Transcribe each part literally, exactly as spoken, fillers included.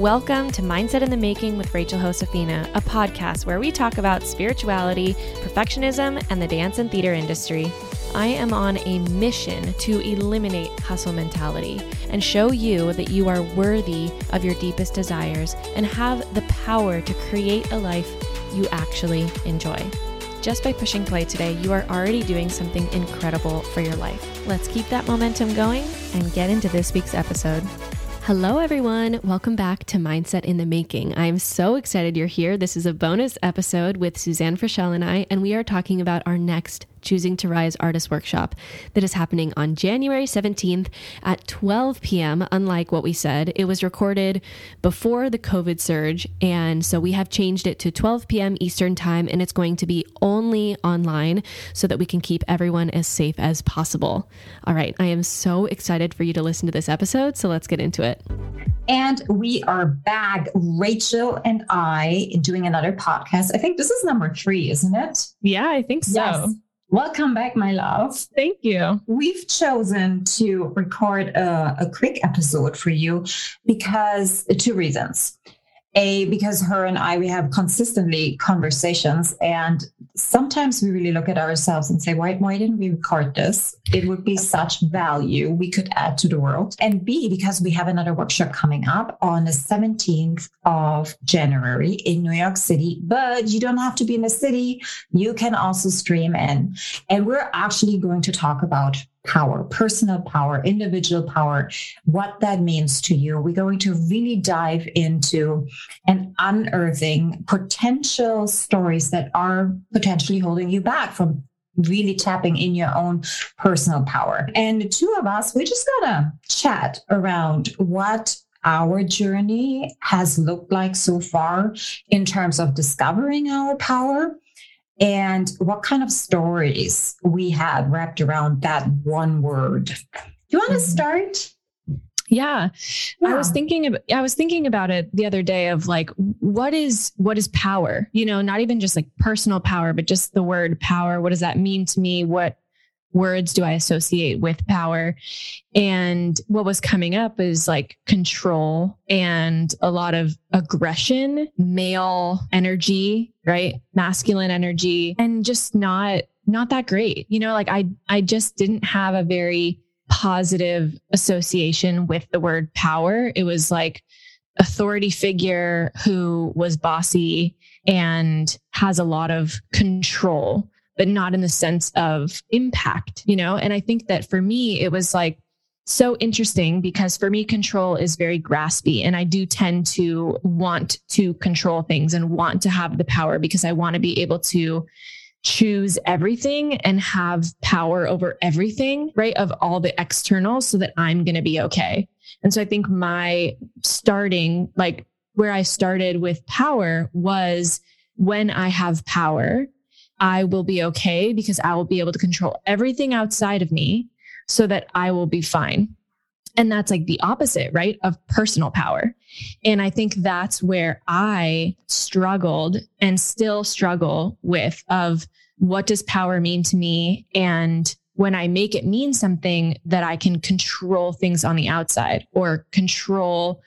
Welcome to Mindset in the Making with Rachel Josefina, a podcast where we talk about spirituality, perfectionism, and the dance and theater industry. I am on a mission to eliminate hustle mentality and show you that you are worthy of your deepest desires and have the power to create a life you actually enjoy. Just by pushing play today, you are already doing something incredible for your life. Let's keep that momentum going and get into this week's episode. Hello, everyone. Welcome back to Mindset in the Making. I am so excited you're here. This is a bonus episode with Suzanne Frischel and I, and we are talking about our next Choosing to Rise Artist Workshop that is happening on January seventeenth at twelve p.m. Unlike what we said, it was recorded before the COVID surge. And so we have changed it to twelve p.m. Eastern time, and it's going to be only online so that we can keep everyone as safe as possible. All right. I am so excited for you to listen to this episode. So let's get into it. And we are back, Rachel and I, doing another podcast. I think this is number three, isn't it? Yeah, I think so. Yes. Welcome back, my love. Thank you. We've chosen to record a, a quick episode for you because two reasons. A, because her and I, we have consistently conversations, and sometimes we really look at ourselves and say, why, why didn't we record this? It would be such value we could add to the world. And B, because we have another workshop coming up on the seventeenth of January in New York City, but you don't have to be in the city. You can also stream in. And we're actually going to talk about power, personal power, individual power, what that means to you. We're going to really dive into and unearthing potential stories that are potentially holding you back from really tapping in your own personal power. And the two of us, we're just going to chat around what our journey has looked like so far in terms of discovering our power, and what kind of stories we had wrapped around that one word. Do you want to start? Yeah. yeah. I was thinking about, I was thinking about it the other day of like, what is, what is power? You know, not even just like personal power, but just the word power. What does that mean to me? What words do I associate with power? And what was coming up is like control and a lot of aggression, male energy, right? Masculine energy, and just not, not that great. You know, like I, I just didn't have a very positive association with the word power. It was like authority figure who was bossy and has a lot of control, but not in the sense of impact, you know? And I think that for me, it was like so interesting because for me, control is very graspy, and I do tend to want to control things and want to have the power because I want to be able to choose everything and have power over everything, right? Of all the externals, so that I'm going to be okay. And so I think my starting, like where I started with power was when I have power, I will be okay because I will be able to control everything outside of me so that I will be fine. And that's like the opposite, right, of personal power. And I think that's where I struggled and still struggle with of what does power mean to me? And when I make it mean something that I can control things on the outside or control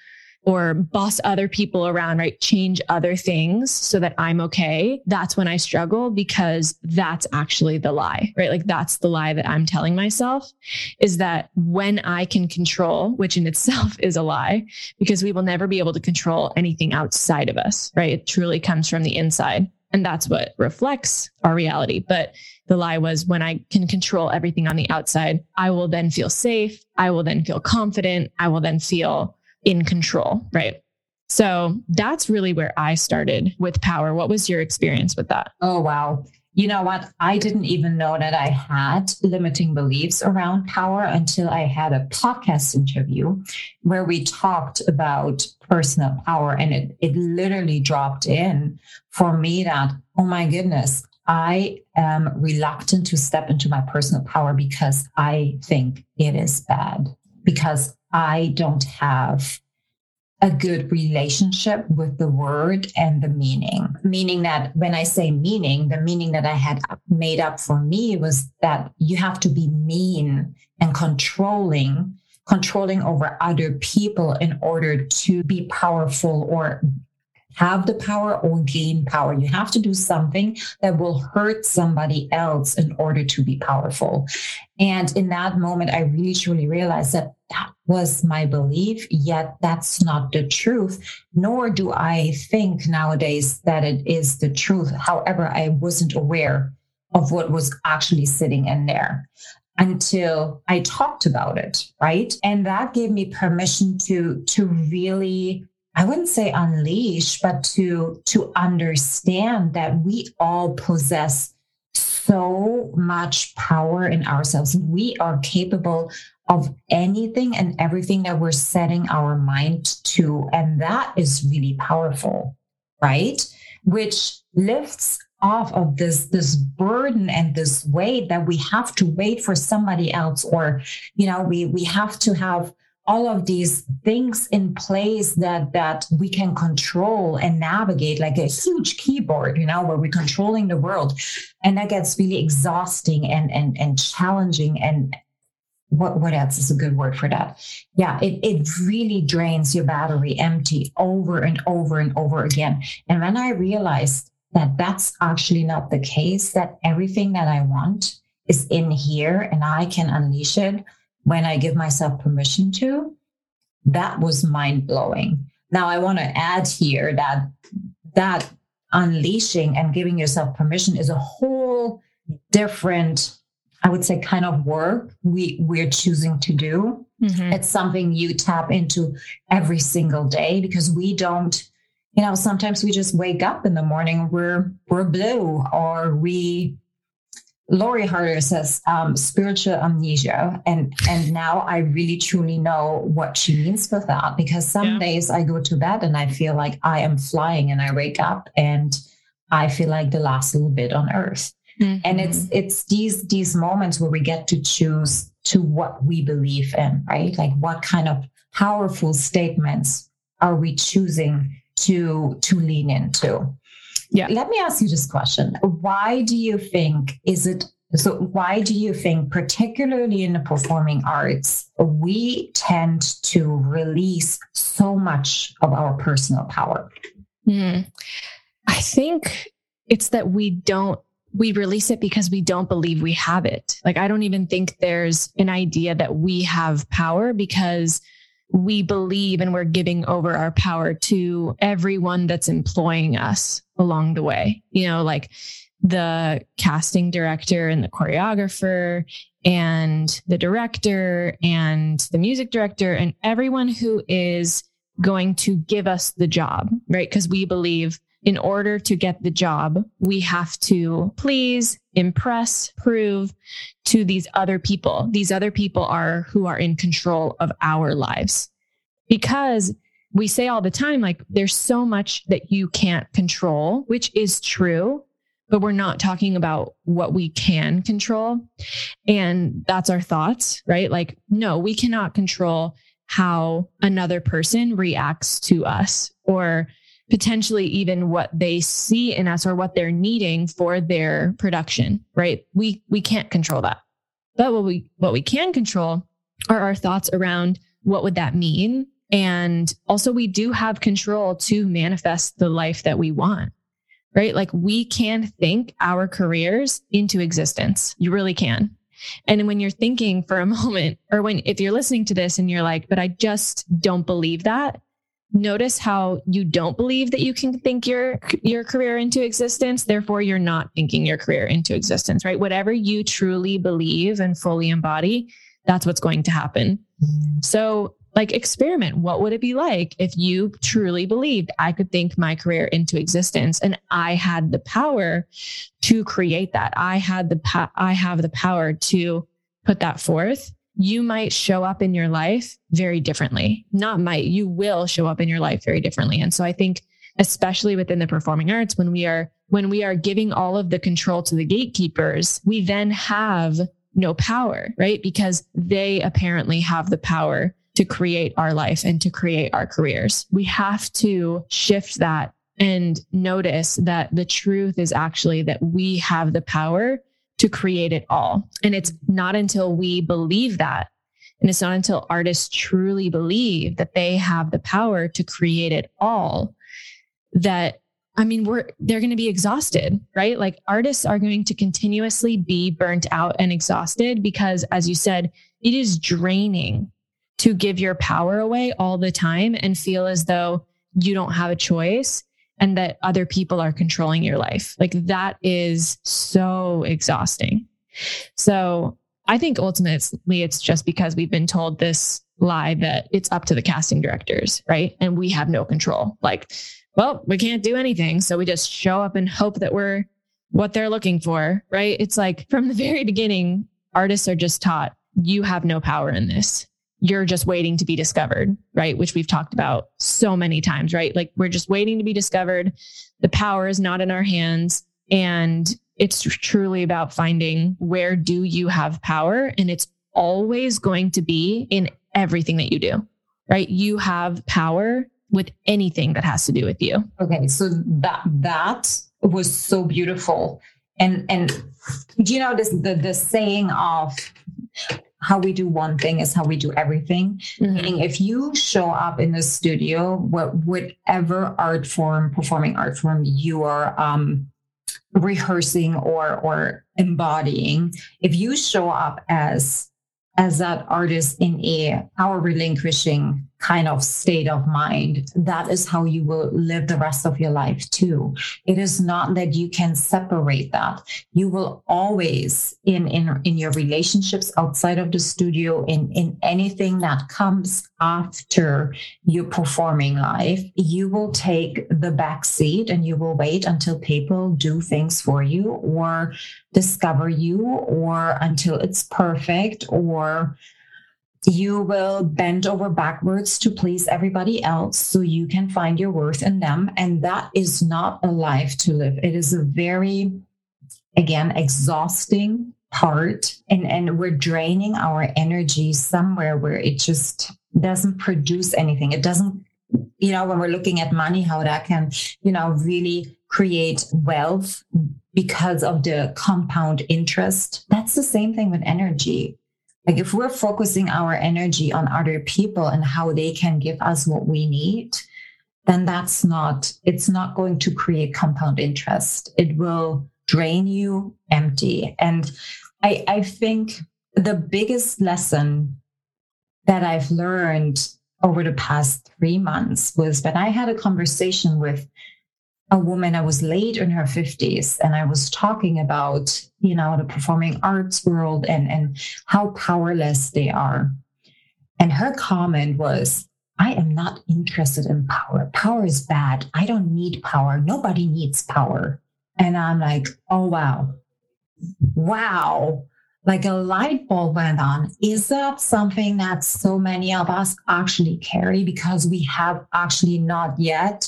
or boss other people around, right? Change other things so that I'm okay. That's when I struggle because that's actually the lie, right? Like that's the lie that I'm telling myself, is that when I can control, which in itself is a lie because we will never be able to control anything outside of us, right? It truly comes from the inside, and that's what reflects our reality. But the lie was when I can control everything on the outside, I will then feel safe. I will then feel confident. I will then feel in control, right? So that's really where I started with power. What was your experience with that? Oh, wow. You know what? I didn't even know that I had limiting beliefs around power until I had a podcast interview where we talked about personal power. And it, it literally dropped in for me that, oh my goodness, I am reluctant to step into my personal power because I think it is bad, because I don't have a good relationship with the word and the meaning. Meaning that when I say meaning, the meaning that I had made up for me was that you have to be mean and controlling controlling over other people in order to be powerful or have the power or gain power. You have to do something that will hurt somebody else in order to be powerful. And in that moment, I really, truly realized that that was my belief, yet that's not the truth, nor do I think nowadays that it is the truth. However, I wasn't aware of what was actually sitting in there until I talked about it, right? And that gave me permission to, to really... I wouldn't say unleash, but to, to understand that we all possess so much power in ourselves. We are capable of anything and everything that we're setting our mind to. And that is really powerful, right? Which lifts off of this, this burden and this weight that we have to wait for somebody else, or, you know, we, we have to have all of these things in place that, that we can control and navigate, like a huge keyboard, you know, where we're controlling the world. And that gets really exhausting and, and, and challenging. And what, what else is a good word for that? Yeah. It, it really drains your battery empty over and over and over again. And when I realized that that's actually not the case, that everything that I want is in here and I can unleash it when I give myself permission to, that was mind-blowing. Now, I want to add here that that unleashing and giving yourself permission is a whole different, I would say, kind of work we, we're choosing to do. Mm-hmm. It's something you tap into every single day, because we don't, you know, sometimes we just wake up in the morning, we're we're blue, or we... Lori Harder says um, spiritual amnesia. And, and now I really truly know what she means with that, because some yeah. days I go to bed and I feel like I am flying, and I wake up and I feel like the last little bit on earth. Mm-hmm. And it's, it's these, these moments where we get to choose to what we believe in, right? Like, what kind of powerful statements are we choosing to, to lean into? Yeah. Let me ask you this question. Why do you think is it, so why do you think, particularly in the performing arts, we tend to release so much of our personal power? Mm. I think it's that we don't, we release it because we don't believe we have it. Like, I don't even think there's an idea that we have power, because we believe and we're giving over our power to everyone that's employing us along the way. You know, like the casting director and the choreographer and the director and the music director and everyone who is going to give us the job, right? Because we believe in order to get the job, we have to please, impress, prove to these other people. These other people are who are in control of our lives, because we say all the time, like, there's so much that you can't control, which is true, but we're not talking about what we can control. And that's our thoughts, right? Like, no, we cannot control how another person reacts to us, or potentially even what they see in us or what they're needing for their production, right? We, we can't control that. But what we, what we can control are our thoughts around what would that mean? And also, we do have control to manifest the life that we want, right? Like, we can think our careers into existence. You really can. And when you're thinking for a moment, or when, if you're listening to this and you're like, but I just don't believe that, notice how you don't believe that you can think your, your career into existence. Therefore, you're not thinking your career into existence, right? Whatever you truly believe and fully embody, that's what's going to happen. So, like, experiment. What would it be like if you truly believed I could think my career into existence, and I had the power to create that? I had the, pa- I have the power to put that forth. You might show up in your life very differently. Not might, you will show up in your life very differently. And so I think, especially within the performing arts, when we are, when we are giving all of the control to the gatekeepers, we then have no power, right? Because they apparently have the power to create our life and to create our careers. We have to shift that and notice that the truth is actually that we have the power to create it all. And it's not until we believe that And it's not until artists truly believe that they have the power to create it all that, I mean, we're, they're going to be exhausted, right? Like artists are going to continuously be burnt out and exhausted because, as you said, it is draining to give your power away all the time and feel as though you don't have a choice and that other people are controlling your life. Like that is so exhausting. So I think ultimately it's just because we've been told this lie that it's up to the casting directors, right? And we have no control. Like, well, we can't do anything. So we just show up and hope that we're what they're looking for, right? It's like from the very beginning, artists are just taught, you have no power in this. You're just waiting to be discovered, right? Which we've talked about so many times, right? Like we're just waiting to be discovered. The power is not in our hands. And it's truly about finding where do you have power? And it's always going to be in everything that you do, right? You have power with anything that has to do with you. Okay. So that, that was so beautiful. And, and you know, this, the, the saying of how we do one thing is how we do everything. Mm-hmm. Meaning if you show up in the studio, what, whatever art form, performing art form you are, um, rehearsing or, or embodying, if you show up as, as that artist in a power relinquishing kind of state of mind, that is how you will live the rest of your life too. It is not that you can separate that. You will always in, in, in your relationships outside of the studio, in, in anything that comes after your performing life, you will take the back seat and you will wait until people do things for you or discover you or until it's perfect, or you will bend over backwards to please everybody else so you can find your worth in them. And that is not a life to live. It is a very, again, exhausting part. And, and we're draining our energy somewhere where it just doesn't produce anything. It doesn't, you know, when we're looking at money, how that can, you know, really create wealth because of the compound interest. That's the same thing with energy. Like if we're focusing our energy on other people and how they can give us what we need, then that's not, it's not going to create compound interest. It will drain you empty. And I, I think the biggest lesson that I've learned over the past three months was when I had a conversation with a woman. I was late in her fifties, and I was talking about, you know, the performing arts world and, and how powerless they are. And her comment was, I am not interested in power. Power is bad. I don't need power. Nobody needs power. And I'm like, oh, wow. Wow. Like a light bulb went on. Is that something that so many of us actually carry because we have actually not yet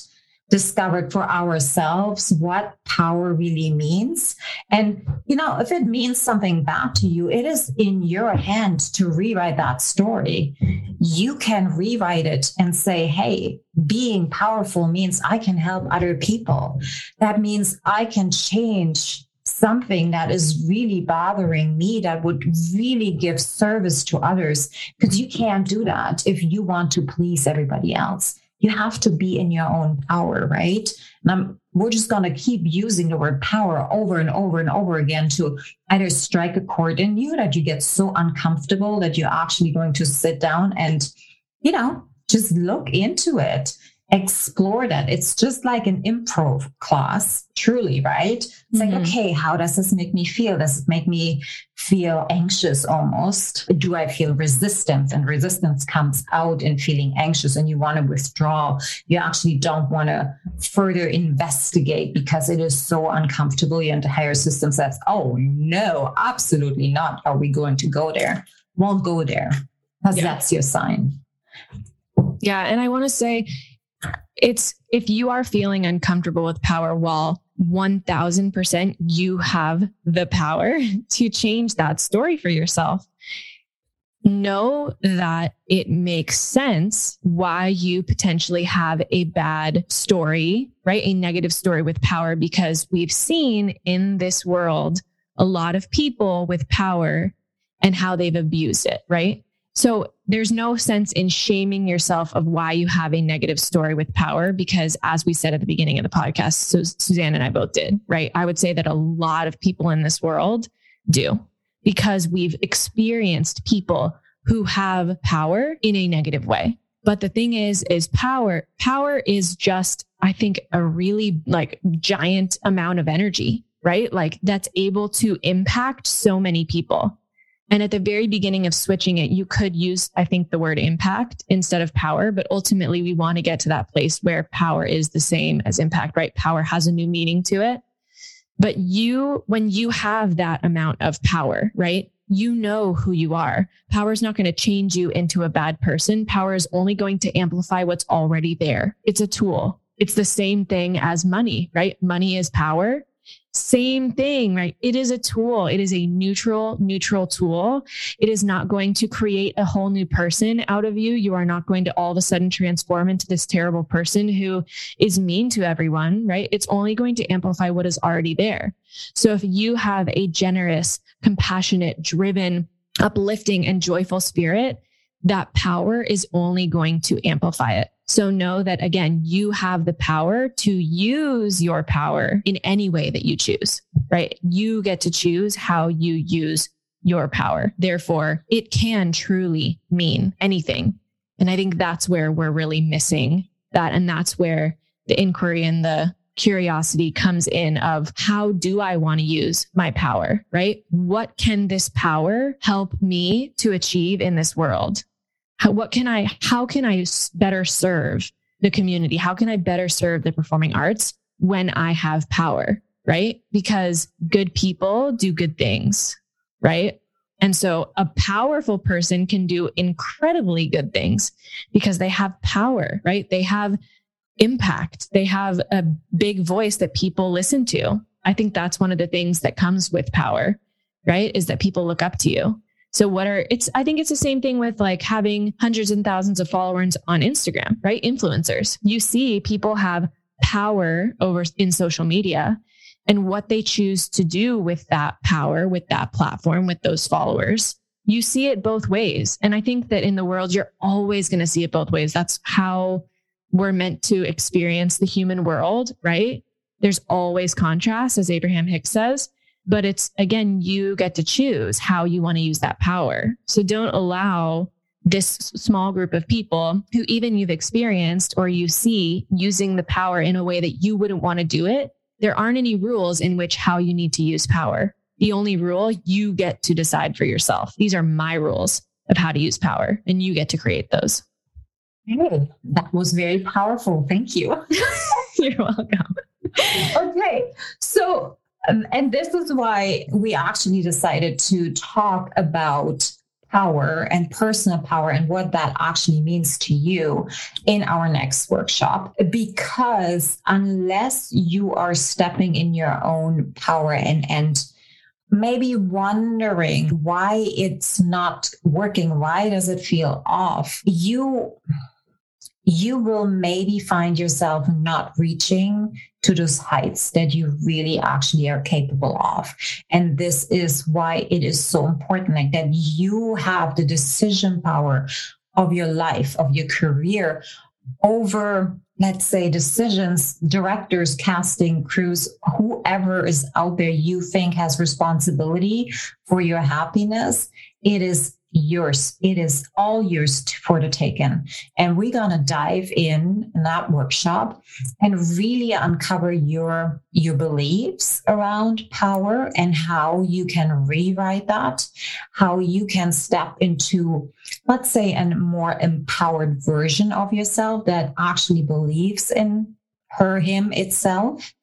discovered for ourselves what power really means? And, you know, if it means something bad to you, it is in your hand to rewrite that story. You can rewrite it and say, hey, being powerful means I can help other people. That means I can change something that is really bothering me that would really give service to others, because you can't do that if you want to please everybody else. You have to be in your own power, right? And I'm, we're just going to keep using the word power over and over and over again to either strike a chord in you that you get so uncomfortable that you're actually going to sit down and, you know, just look into it, explore that. It's just like an improv class, truly, right? It's mm-hmm. like, okay, how does this make me feel? Does it make me feel anxious almost? Do I feel resistance? And resistance comes out in feeling anxious and you want to withdraw. You actually don't want to further investigate because it is so uncomfortable. Your entire system says, oh no, absolutely not. Are we going to go there? Won't go there. Because yeah. That's your sign. Yeah. And I want to say, it's if you are feeling uncomfortable with power, while one thousand percent you have the power to change that story for yourself. Know that it makes sense why you potentially have a bad story, right? A negative story with power, because we've seen in this world a lot of people with power and how they've abused it, right? So there's no sense in shaming yourself of why you have a negative story with power, because as we said at the beginning of the podcast, so Suzanne and I both did, right? I would say that a lot of people in this world do, because we've experienced people who have power in a negative way. But the thing is, is power, power is just, I think, a really like giant amount of energy, right? Like that's able to impact so many people. And at the very beginning of switching it, you could use, I think, the word impact instead of power, but ultimately we want to get to that place where power is the same as impact, right? Power has a new meaning to it. But you, when you have that amount of power, right? You know who you are. Power is not going to change you into a bad person. Power is only going to amplify what's already there. It's a tool. It's the same thing as money, right? Money is power. Same thing, right? It is a tool. It is a neutral, neutral tool. It is not going to create a whole new person out of you. You are not going to all of a sudden transform into this terrible person who is mean to everyone, right? It's only going to amplify what is already there. So if you have a generous, compassionate, driven, uplifting, and joyful spirit, that power is only going to amplify it. So know that, again, you have the power to use your power in any way that you choose, right? You get to choose how you use your power. Therefore, it can truly mean anything. And I think that's where we're really missing that. And that's where the inquiry and the curiosity comes in of how do I want to use my power, right? What can this power help me to achieve in this world? How, what can I, how can I better serve the community? How can I better serve the performing arts when I have power, right? Because good people do good things, right? And so a powerful person can do incredibly good things because they have power, right? They have impact. They have a big voice that people listen to. I think that's one of the things that comes with power, right? Is that people look up to you. So what are it's, I think it's the same thing with like having hundreds and thousands of followers on Instagram, right? Influencers. You see people have power over in social media and what they choose to do with that power, with that platform, with those followers. You see it both ways. And I think that in the world, you're always going to see it both ways. That's how we're meant to experience the human world, right? There's always contrast, as Abraham Hicks says. But it's, again, you get to choose how you want to use that power. So don't allow this small group of people who even you've experienced or you see using the power in a way that you wouldn't want to do it. There aren't any rules in which how you need to use power. The only rule you get to decide for yourself. These are my rules of how to use power, and you get to create those. Hey, that was very powerful. Thank you. You're welcome. Okay. So Um, and this is why we actually decided to talk about power and personal power and what that actually means to you in our next workshop, because unless you are stepping in your own power and, and maybe wondering why it's not working, why does it feel off, you... you will maybe find yourself not reaching to those heights that you really actually are capable of. And this is why it is so important, like that you have the decision power of your life, of your career over, let's say, decisions, directors, casting, crews, whoever is out there you think has responsibility for your happiness. It is yours. It is all yours for the taking. And we're going to dive in, in that workshop and really uncover your, your beliefs around power and how you can rewrite that, how you can step into, let's say, a more empowered version of yourself that actually believes in her, him, itself,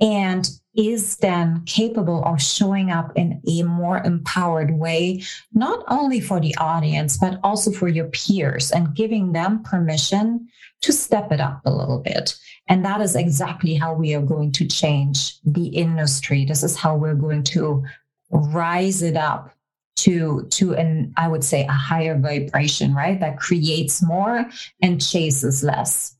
and is then capable of showing up in a more empowered way, not only for the audience, but also for your peers, and giving them permission to step it up a little bit. And that is exactly how we are going to change the industry. This is how we're going to rise it up to, to an, I would say, a higher vibration, right? That creates more and chases less.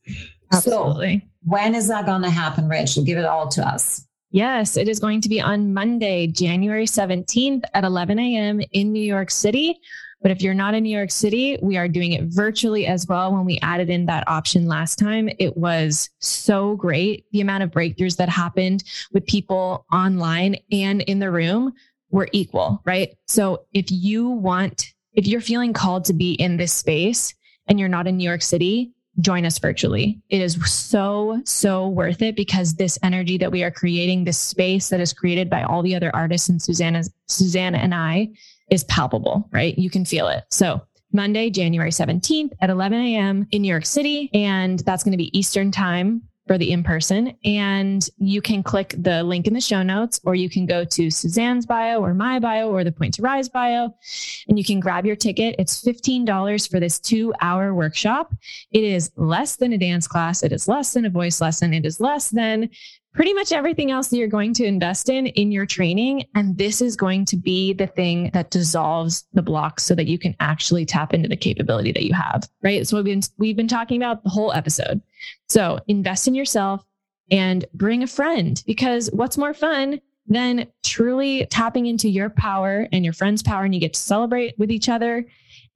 Absolutely. So when is that going to happen, Rachel? Give it all to us. Yes, it is going to be on Monday, January seventeenth at eleven a.m. in New York City. But if you're not in New York City, we are doing it virtually as well. When we added in that option last time, it was so great. The amount of breakthroughs that happened with people online and in the room were equal, right? So if you want, if you're feeling called to be in this space and you're not in New York City, join us virtually. It is so, so worth it, because this energy that we are creating, this space that is created by all the other artists and Susanna, Susanna and I, is palpable, right? You can feel it. So Monday, January seventeenth at eleven a.m. in New York City. And that's going to be Eastern time for the in-person. And you can click the link in the show notes, or you can go to Suzanne's bio or my bio or the Point to Rise bio, and you can grab your ticket. It's fifteen dollars for this two hour workshop. It is less than a dance class. It is less than a voice lesson. It is less than pretty much everything else that you're going to invest in, in your training. And this is going to be the thing that dissolves the blocks so that you can actually tap into the capability that you have, right? So we've been, we've been talking about the whole episode. So invest in yourself and bring a friend, because what's more fun than truly tapping into your power and your friend's power, and you get to celebrate with each other.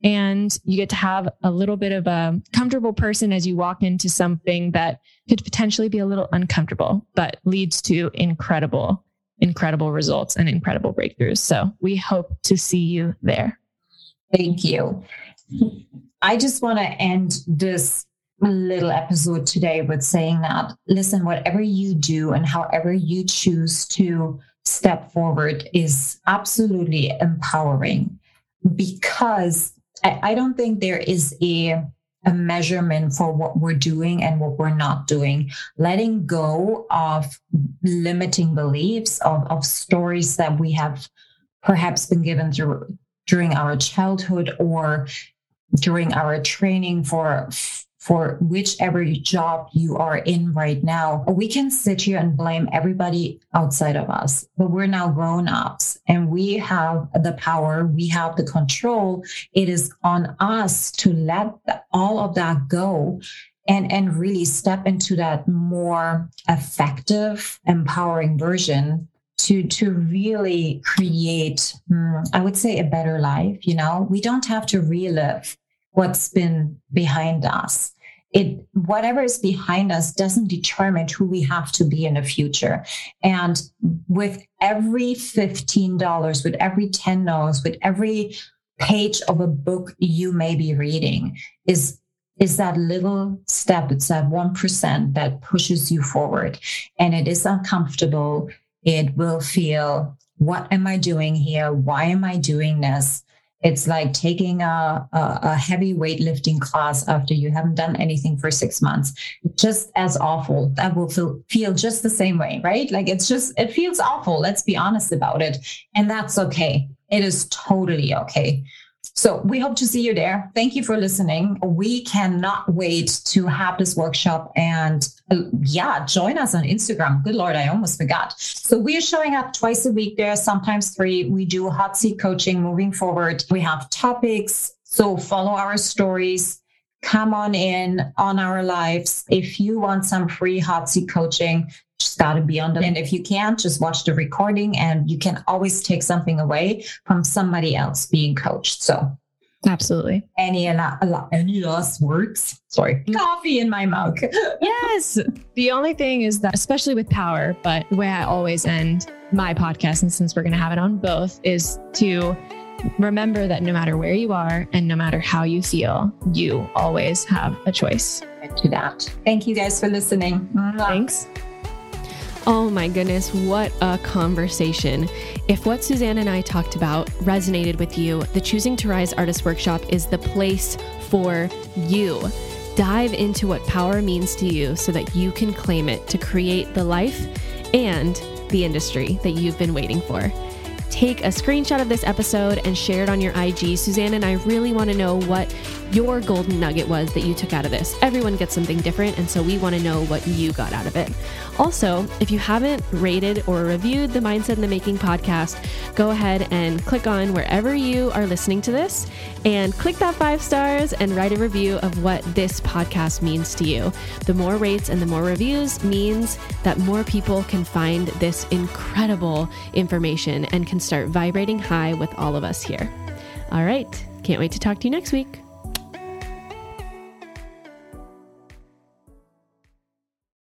And you get to have a little bit of a comfortable person as you walk into something that could potentially be a little uncomfortable, but leads to incredible, incredible results and incredible breakthroughs. So we hope to see you there. Thank you. I just want to end this little episode today with saying that, listen, whatever you do and however you choose to step forward is absolutely empowering, because I don't think there is a, a measurement for what we're doing and what we're not doing. Letting go of limiting beliefs, of, of stories that we have perhaps been given through during our childhood or during our training for for whichever job you are in right now. We can sit here and blame everybody outside of us, but we're now grown-ups and we have the power, we have the control. It is on us to let the, all of that go and, and really step into that more effective, empowering version to, to really create, hmm, I would say, a better life. You know, we don't have to relive what's been behind us. It, whatever is behind us doesn't determine who we have to be in the future. And with every fifteen dollars, with every ten dollars, with every page of a book you may be reading is, is that little step. It's that one percent that pushes you forward, and it is uncomfortable. It will feel, what am I doing here? Why am I doing this? It's like taking a, a, a heavy weightlifting class after you haven't done anything for six months. Just as awful. That will feel, feel just the same way, right? Like it's just, it feels awful. Let's be honest about it. And that's okay. It is totally okay. So we hope to see you there. Thank you for listening. We cannot wait to have this workshop, and uh, yeah, join us on Instagram. Good Lord, I almost forgot. So we are showing up twice a week there, sometimes three. We do hot seat coaching moving forward. We have topics. So follow our stories. Come on in on our lives. If you want some free hot seat coaching, just got to be on the, and if you can't, just watch the recording, and you can always take something away from somebody else being coached. So absolutely. Any, any last words? Sorry. Coffee in my mug. Yes. The only thing is that, especially with power, but the way I always end my podcast, and since we're going to have it on both, is to remember that no matter where you are and no matter how you feel, you always have a choice. To that. Thank you guys for listening. Thanks. Oh my goodness, what a conversation. If what Suzanne and I talked about resonated with you, the Choosing to Rise Artist Workshop is the place for you. Dive into what power means to you so that you can claim it to create the life and the industry that you've been waiting for. Take a screenshot of this episode and share it on your I G. Suzanne and I really want to know what your golden nugget was that you took out of this. Everyone gets something different, and so we want to know what you got out of it. Also, if you haven't rated or reviewed the Mindset in the Making podcast, go ahead and click on wherever you are listening to this and click that five stars and write a review of what this podcast means to you. The more rates and the more reviews means that more people can find this incredible information and can start vibrating high with all of us here. All right. Can't wait to talk to you next week.